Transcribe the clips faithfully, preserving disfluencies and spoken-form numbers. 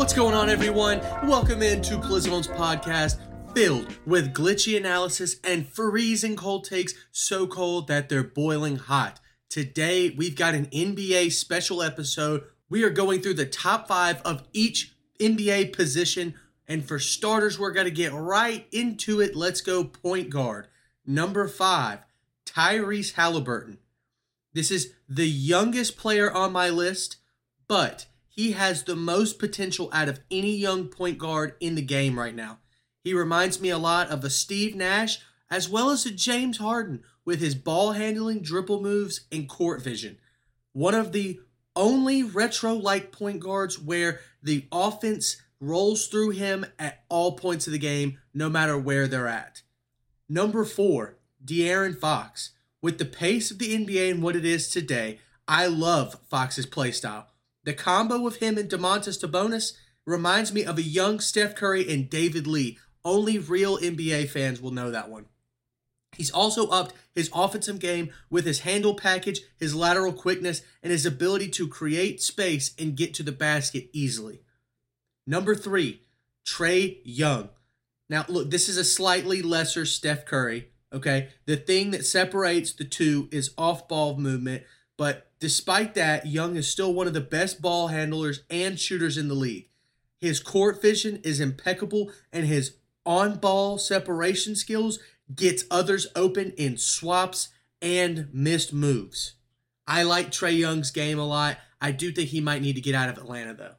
What's going on, everyone? Welcome into Clismon's podcast, filled with glitchy analysis and freezing cold takes, so cold that they're boiling hot. Today, we've got an N B A special episode. We are going through the top five of each N B A position, and for starters, we're going to get right into it. Let's go point guard. Number five, Tyrese Halliburton. This is the youngest player on my list, but he has the most potential out of any young point guard in the game right now. He reminds me a lot of a Steve Nash as well as a James Harden with his ball handling, dribble moves, and court vision. One of the only retro-like point guards where the offense rolls through him at all points of the game, no matter where they're at. Number four, De'Aaron Fox. With the pace of the N B A and what it is today, I love Fox's play style. The combo of him and Domantas Sabonis reminds me of a young Steph Curry and David Lee. Only real N B A fans will know that one. He's also upped his offensive game with his handle package, his lateral quickness, and his ability to create space and get to the basket easily. Number three, Trae Young. Now, look, this is a slightly lesser Steph Curry, okay? The thing that separates the two is off-ball movement, but despite that, Young is still one of the best ball handlers and shooters in the league. His court vision is impeccable, and his on-ball separation skills gets others open in swaps and missed moves. I like Trae Young's game a lot. I do think he might need to get out of Atlanta, though.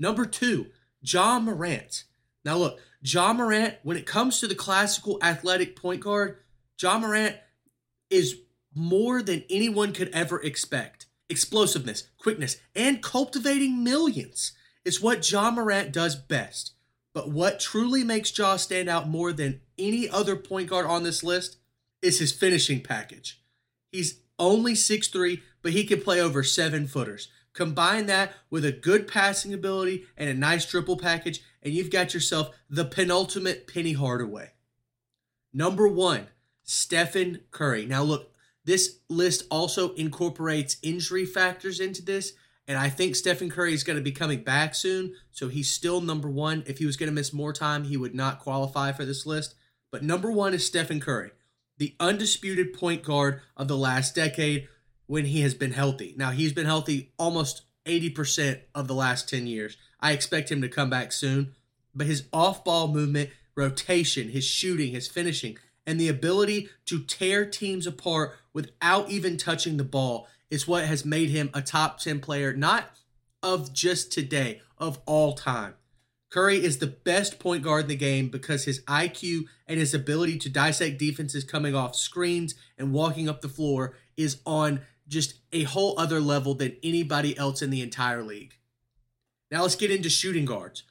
Number two, Ja Morant. Now look, Ja Morant, when it comes to the classical athletic point guard, Ja Morant is more than anyone could ever expect. Explosiveness, quickness, and cultivating millions is what Ja Morant does best. But what truly makes Ja stand out more than any other point guard on this list is his finishing package. He's only six three, but he can play over seven-footers. Combine that with a good passing ability and a nice dribble package, and you've got yourself the penultimate Penny Hardaway. Number one, Stephen Curry. Now look, this list also incorporates injury factors into this, and I think Stephen Curry is going to be coming back soon, so he's still number one. If he was going to miss more time, he would not qualify for this list. But number one is Stephen Curry, the undisputed point guard of the last decade when he has been healthy. Now, he's been healthy almost eighty percent of the last ten years. I expect him to come back soon, but his off-ball movement, rotation, his shooting, his finishing, and the ability to tear teams apart without even touching the ball is what has made him a top ten player, not of just today, of all time. Curry is the best point guard in the game because his I Q and his ability to dissect defenses coming off screens and walking up the floor is on just a whole other level than anybody else in the entire league. Now let's get into shooting guards.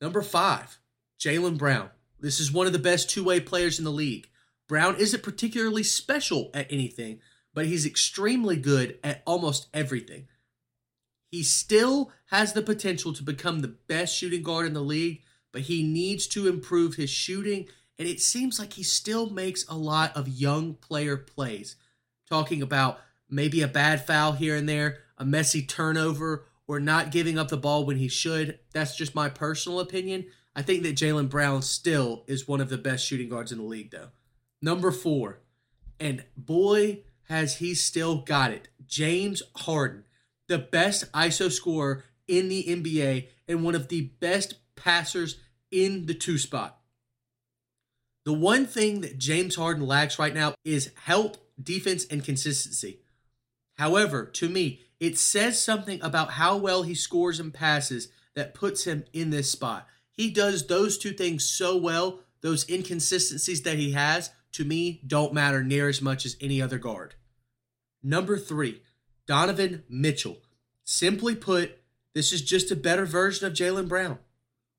Number five, Jaylen Brown. This is one of the best two-way players in the league. Brown isn't particularly special at anything, but he's extremely good at almost everything. He still has the potential to become the best shooting guard in the league, but he needs to improve his shooting, and it seems like he still makes a lot of young player plays. Talking about maybe a bad foul here and there, a messy turnover, or not giving up the ball when he should. That's just my personal opinion. I think that Jaylen Brown still is one of the best shooting guards in the league, though. Number four, and boy, has he still got it. James Harden, the best I S O scorer in the N B A and one of the best passers in the two spot. The one thing that James Harden lacks right now is help, defense, and consistency. However, to me, it says something about how well he scores and passes that puts him in this spot. He does those two things so well, those inconsistencies that he has, to me, don't matter near as much as any other guard. Number three, Donovan Mitchell. Simply put, this is just a better version of Jaylen Brown.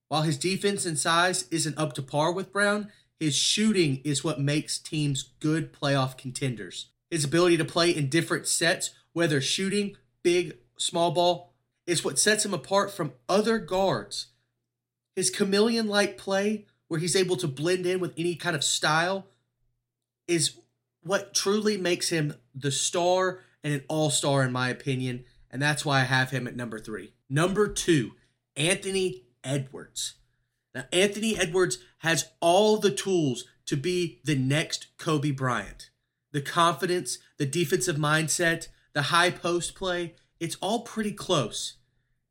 While his defense and size isn't up to par with Brown, his shooting is what makes teams good playoff contenders. His ability to play in different sets, whether shooting, big, small ball, is what sets him apart from other guards. His chameleon-like play, where he's able to blend in with any kind of style, is what truly makes him the star and an all-star in my opinion, and that's why I have him at number three. Number two, Anthony Edwards. Now, Anthony Edwards has all the tools to be the next Kobe Bryant. The confidence, the defensive mindset, the high post play, it's all pretty close.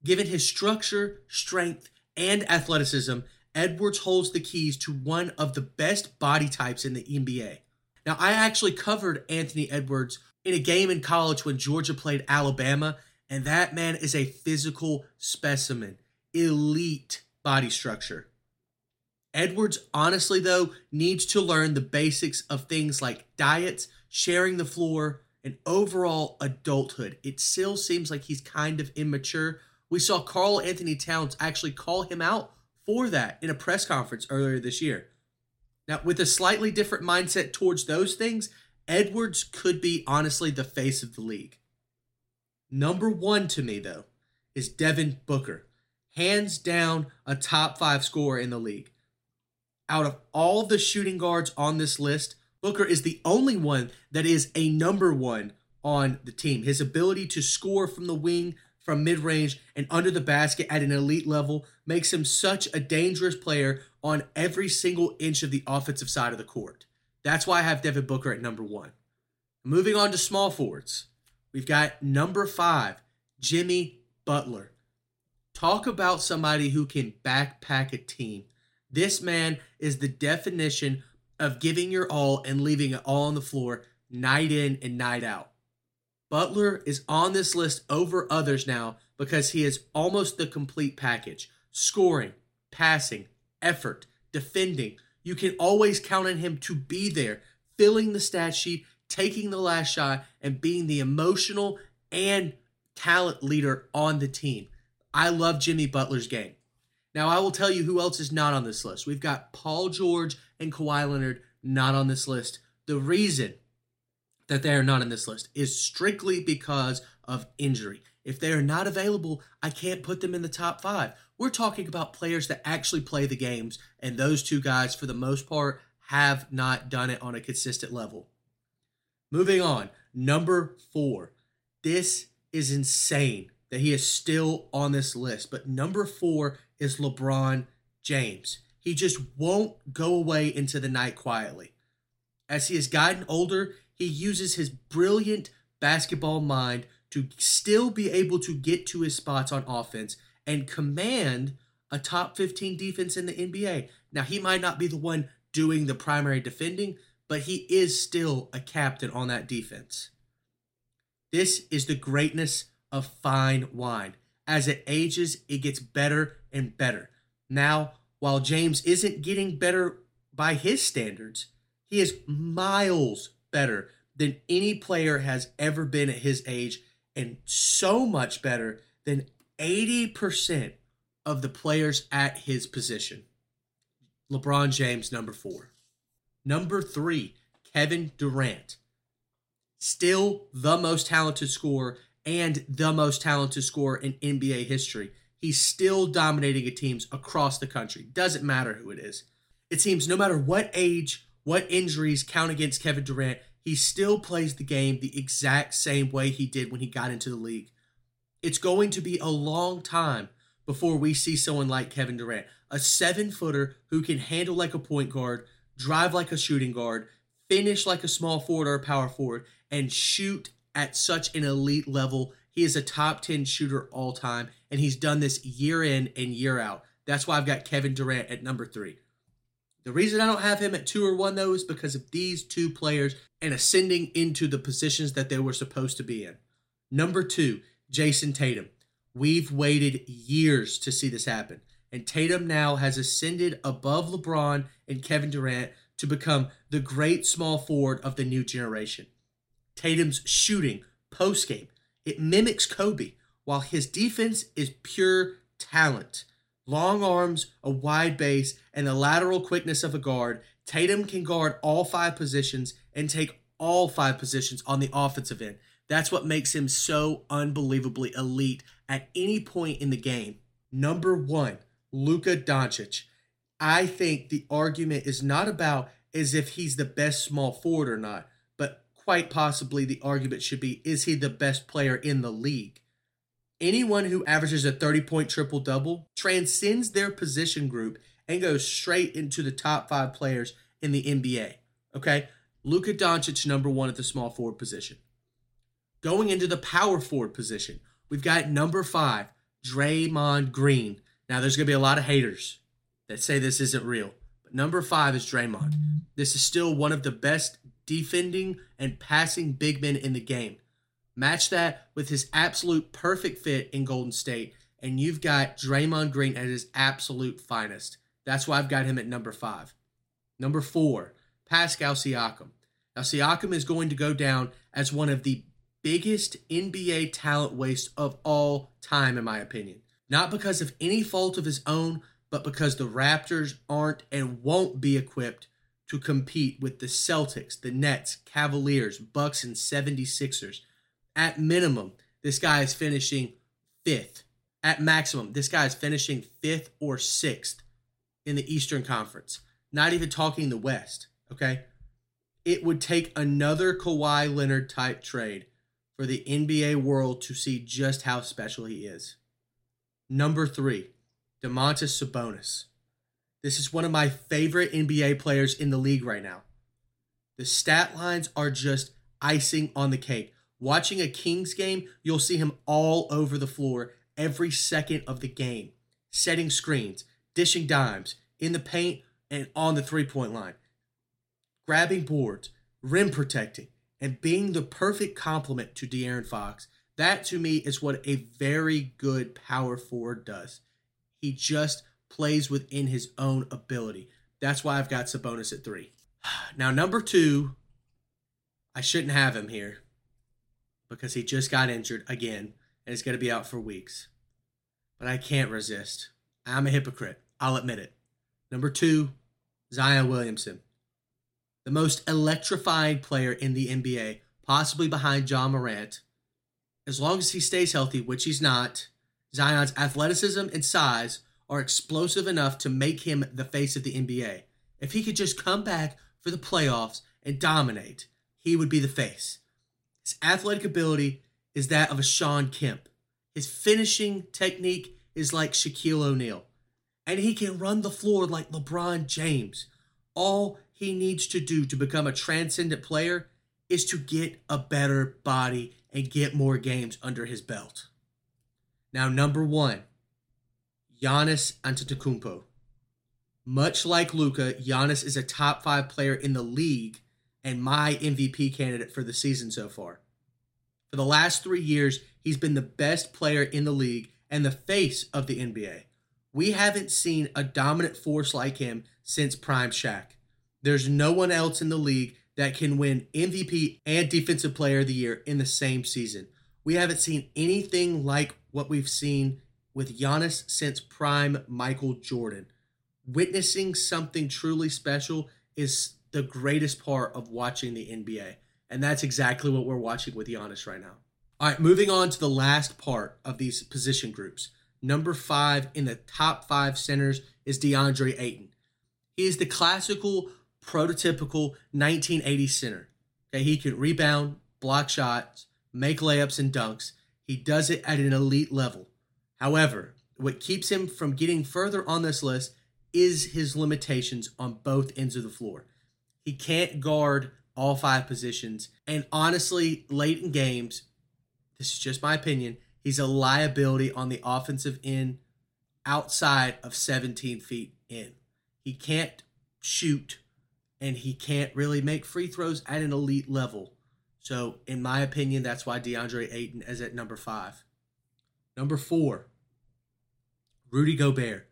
Given his structure, strength, and athleticism, Edwards holds the keys to one of the best body types in the N B A. Now, I actually covered Anthony Edwards in a game in college when Georgia played Alabama, and that man is a physical specimen, elite body structure. Edwards, honestly, though, needs to learn the basics of things like diets, sharing the floor, and overall adulthood. It still seems like he's kind of immature. We saw Karl Anthony Towns actually call him out for that in a press conference earlier this year. Now, with a slightly different mindset towards those things, Edwards could be, honestly, the face of the league. Number one to me, though, is Devin Booker. Hands down, a top five scorer in the league. Out of all the shooting guards on this list, Booker is the only one that is a number one on the team. His ability to score from the wing, from mid-range, and under the basket at an elite level makes him such a dangerous player on every single inch of the offensive side of the court. That's why I have Devin Booker at number one. Moving on to small forwards, we've got number five, Jimmy Butler. Talk about somebody who can backpack a team. This man is the definition of giving your all and leaving it all on the floor night in and night out. Butler is on this list over others now because he is almost the complete package. Scoring, passing, effort, defending. You can always count on him to be there, filling the stat sheet, taking the last shot, and being the emotional and talent leader on the team. I love Jimmy Butler's game. Now, I will tell you who else is not on this list. We've got Paul George and Kawhi Leonard not on this list. The reason that they are not on this list is strictly because of injury. If they are not available, I can't put them in the top five. We're talking about players that actually play the games, and those two guys, for the most part, have not done it on a consistent level. Moving on, number four. This is insane that he is still on this list, but number four is LeBron James. He just won't go away into the night quietly. As he has gotten older, he uses his brilliant basketball mind to still be able to get to his spots on offense and command a top fifteen defense in the N B A. Now, he might not be the one doing the primary defending, but he is still a captain on that defense. This is the greatness of fine wine. As it ages, it gets better and better. Now, while James isn't getting better by his standards, he is miles better than any player has ever been at his age, and so much better than eighty percent of the players at his position. LeBron James, number four. Number three, Kevin Durant. Still the most talented scorer and the most talented scorer in N B A history. He's still dominating teams across the country. Doesn't matter who it is. It seems no matter what age, what injuries count against Kevin Durant, he still plays the game the exact same way he did when he got into the league. It's going to be a long time before we see someone like Kevin Durant, a seven-footer who can handle like a point guard, drive like a shooting guard, finish like a small forward or a power forward, and shoot at such an elite level. He is a top ten shooter all time, and he's done this year in and year out. That's why I've got Kevin Durant at number three. The reason I don't have him at two or one, though, is because of these two players and ascending into the positions that they were supposed to be in. Number two, Jayson Tatum. We've waited years to see this happen, and Tatum now has ascended above LeBron and Kevin Durant to become the great small forward of the new generation. Tatum's shooting post-game, it mimics Kobe, while his defense is pure talent. Long arms, a wide base, and the lateral quickness of a guard, Tatum can guard all five positions and take all five positions on the offensive end. That's what makes him so unbelievably elite at any point in the game. Number one, Luka Doncic. I think the argument is not about as if he's the best small forward or not, but quite possibly the argument should be, is he the best player in the league? anyone who averages a thirty-point triple-double transcends their position group and goes straight into the top five players in the N B A, okay? Luka Doncic, number one at the small forward position. Going into the power forward position, we've got number five, Draymond Green. Now, there's going to be a lot of haters that say this isn't real, but number five is Draymond. This is still one of the best defending and passing big men in the game. Match that with his absolute perfect fit in Golden State, and you've got Draymond Green at his absolute finest. That's why I've got him at number five. Number four, Pascal Siakam. Now, Siakam is going to go down as one of the biggest N B A talent waste of all time, in my opinion. Not because of any fault of his own, but because the Raptors aren't and won't be equipped to compete with the Celtics, the Nets, Cavaliers, Bucks, and seventy-sixers. At minimum, this guy is finishing fifth. At maximum, this guy is finishing fifth or sixth in the Eastern Conference. Not even talking the West, okay? It would take another Kawhi Leonard type trade for the N B A world to see just how special he is. Number three, Domantas Sabonis. This is one of my favorite N B A players in the league right now. The stat lines are just icing on the cake. Watching a Kings game, you'll see him all over the floor every second of the game, setting screens, dishing dimes, in the paint, and on the three-point line, grabbing boards, rim protecting, and being the perfect complement to De'Aaron Fox. That, to me, is what a very good power forward does. He just plays within his own ability. That's why I've got Sabonis at three. Now, number two, I shouldn't have him here, because he just got injured again and is going to be out for weeks. But I can't resist. I'm a hypocrite. I'll admit it. Number two, Zion Williamson. The most electrifying player in the N B A, possibly behind Ja Morant. As long as he stays healthy, which he's not, Zion's athleticism and size are explosive enough to make him the face of the N B A. If he could just come back for the playoffs and dominate, he would be the face. His athletic ability is that of a Sean Kemp. His finishing technique is like Shaquille O'Neal. And he can run the floor like LeBron James. All he needs to do to become a transcendent player is to get a better body and get more games under his belt. Now, number one, Giannis Antetokounmpo. Much like Luka, Giannis is a top five player in the league and my M V P candidate for the season so far. For the last three years, he's been the best player in the league and the face of the N B A. We haven't seen a dominant force like him since Prime Shaq. There's no one else in the league that can win M V P and Defensive Player of the Year in the same season. We haven't seen anything like what we've seen with Giannis since Prime Michael Jordan. Witnessing something truly special is the greatest part of watching the N B A. And that's exactly what we're watching with Giannis right now. All right, moving on to the last part of these position groups. Number five in the top five centers is DeAndre Ayton. He is the classical, prototypical nineteen eighty center. Okay, he can rebound, block shots, make layups and dunks. He does it at an elite level. However, what keeps him from getting further on this list is his limitations on both ends of the floor. He can't guard all five positions. And honestly, late in games, this is just my opinion, he's a liability on the offensive end outside of seventeen feet in. He can't shoot, and he can't really make free throws at an elite level. So, in my opinion, that's why DeAndre Ayton is at number five. Number four, Rudy Gobert.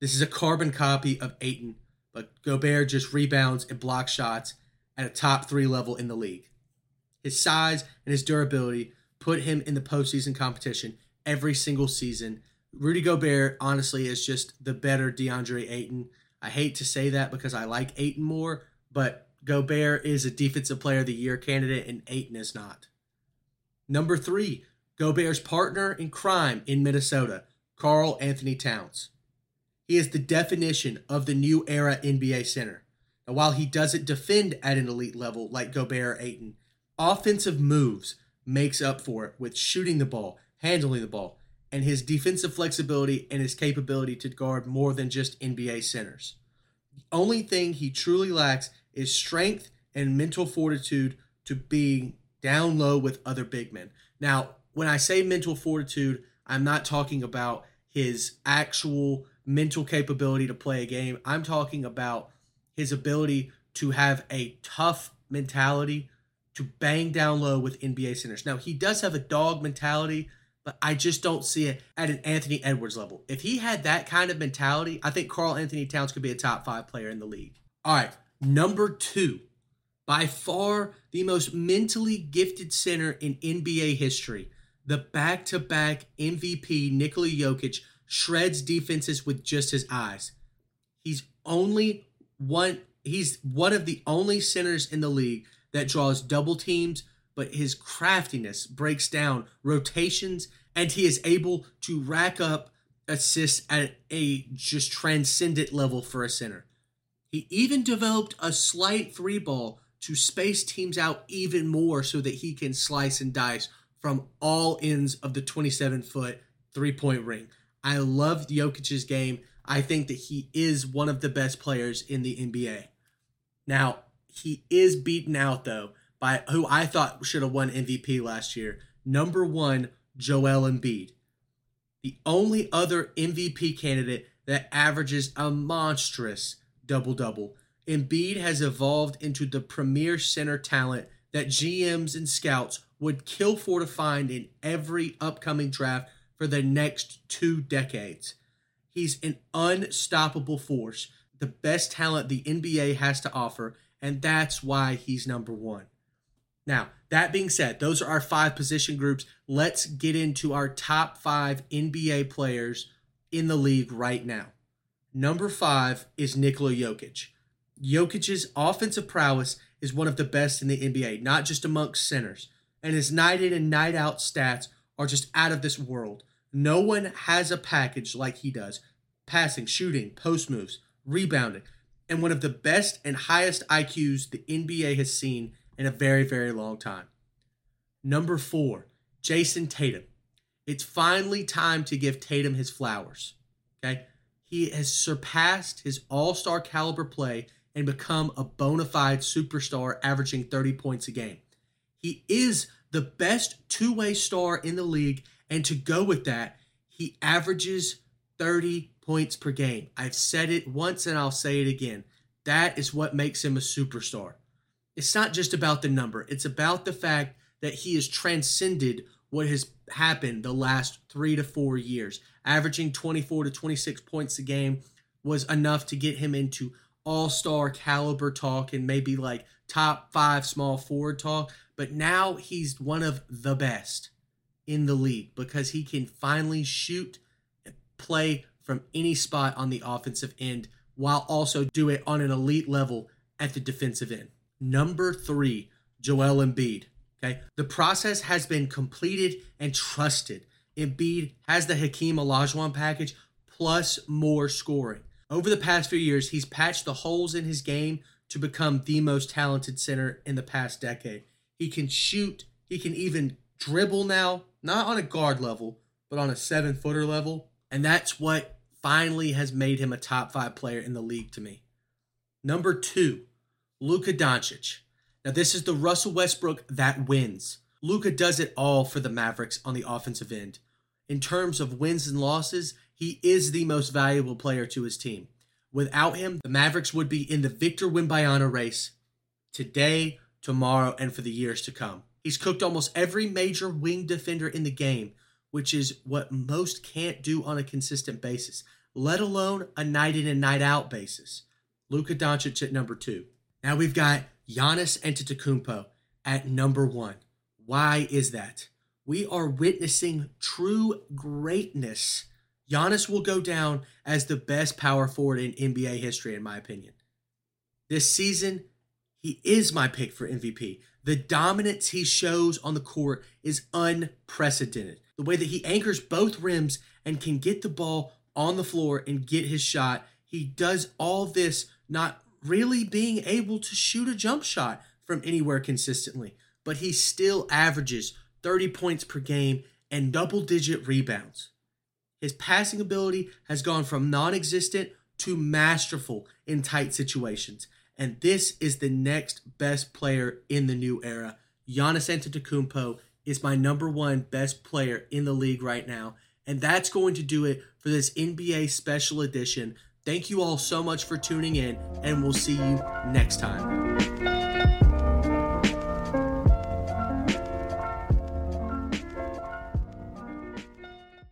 This is a carbon copy of Ayton, but Gobert just rebounds and blocks shots at a top three level in the league. His size and his durability put him in the postseason competition every single season. Rudy Gobert, honestly, is just the better DeAndre Ayton. I hate to say that because I like Ayton more, but Gobert is a Defensive Player of the Year candidate and Ayton is not. Number three, Gobert's partner in crime in Minnesota, Karl Anthony Towns. He is the definition of the new era N B A center. Now, while he doesn't defend at an elite level like Gobert or Ayton, offensive moves makes up for it with shooting the ball, handling the ball, and his defensive flexibility and his capability to guard more than just N B A centers. The only thing he truly lacks is strength and mental fortitude to be down low with other big men. Now, when I say mental fortitude, I'm not talking about his actual mental capability to play a game. I'm talking about his ability to have a tough mentality to bang down low with N B A centers. Now, he does have a dog mentality, but I just don't see it at an Anthony Edwards level. If he had that kind of mentality, I think Karl Anthony Towns could be a top five player in the league. All right, number two, by far the most mentally gifted center in N B A history, the back-to-back M V P Nikola Jokic shreds defenses with just his eyes. He's only one. He's one of the only centers in the league that draws double teams, but his craftiness breaks down rotations, and he is able to rack up assists at a just transcendent level for a center. He even developed a slight three ball to space teams out even more so that he can slice and dice from all ends of the twenty-seven-foot three-point ring. I love Jokic's game. I think that he is one of the best players in the N B A. Now, he is beaten out, though, by who I thought should have won M V P last year. Number one, Joel Embiid. The only other M V P candidate that averages a monstrous double-double. Embiid has evolved into the premier center talent that G Ms and scouts would kill for to find in every upcoming draft for the next two decades. He's an unstoppable force, the best talent the N B A has to offer, and that's why he's number one. Now, that being said, those are our five position groups. Let's get into our top five N B A players in the league right now. Number five is Nikola Jokic. Jokic's offensive prowess is one of the best in the N B A, not just amongst centers. And his night in and night out stats are just out of this world. No one has a package like he does. Passing, shooting, post moves, rebounding, and one of the best and highest I Qs the N B A has seen in a very, very long time. Number four, Jayson Tatum. It's finally time to give Tatum his flowers. Okay, he has surpassed his all-star caliber play and become a bona fide superstar, averaging thirty points a game. He is the best two-way star in the league, and to go with that, he averages thirty points per game. I've said it once and I'll say it again. That is what makes him a superstar. It's not just about the number. It's about the fact that he has transcended what has happened the last three to four years. Averaging twenty-four to twenty-six points a game was enough to get him into all-star caliber talk and maybe like top five small forward talk. But now he's one of the best in the league because he can finally shoot and play from any spot on the offensive end while also do it on an elite level at the defensive end. Number three, Joel Embiid. Okay, the process has been completed and trusted. Embiid has the Hakeem Olajuwon package plus more scoring. Over the past few years, he's patched the holes in his game to become the most talented center in the past decade. He can shoot. He can even dribble now, not on a guard level, but on a seven-footer level. And that's what finally has made him a top five player in the league to me. Number two, Luka Doncic. Now, this is the Russell Westbrook that wins. Luka does it all for the Mavericks on the offensive end. In terms of wins and losses, he is the most valuable player to his team. Without him, the Mavericks would be in the Victor Wembanyama race today, tomorrow, and for the years to come. He's cooked almost every major wing defender in the game, which is what most can't do on a consistent basis, let alone a night in and night out basis. Luka Doncic at number two. Now we've got Giannis Antetokounmpo at number one. Why is that? We are witnessing true greatness. Giannis will go down as the best power forward in N B A history, in my opinion. This season, he is my pick for M V P. The dominance he shows on the court is unprecedented. The way that he anchors both rims and can get the ball on the floor and get his shot, he does all this not really being able to shoot a jump shot from anywhere consistently, but he still averages thirty points per game and double-digit rebounds. His passing ability has gone from non-existent to masterful in tight situations. And this is the next best player in the new era. Giannis Antetokounmpo is my number one best player in the league right now. And that's going to do it for this N B A special edition. Thank you all so much for tuning in, and we'll see you next time.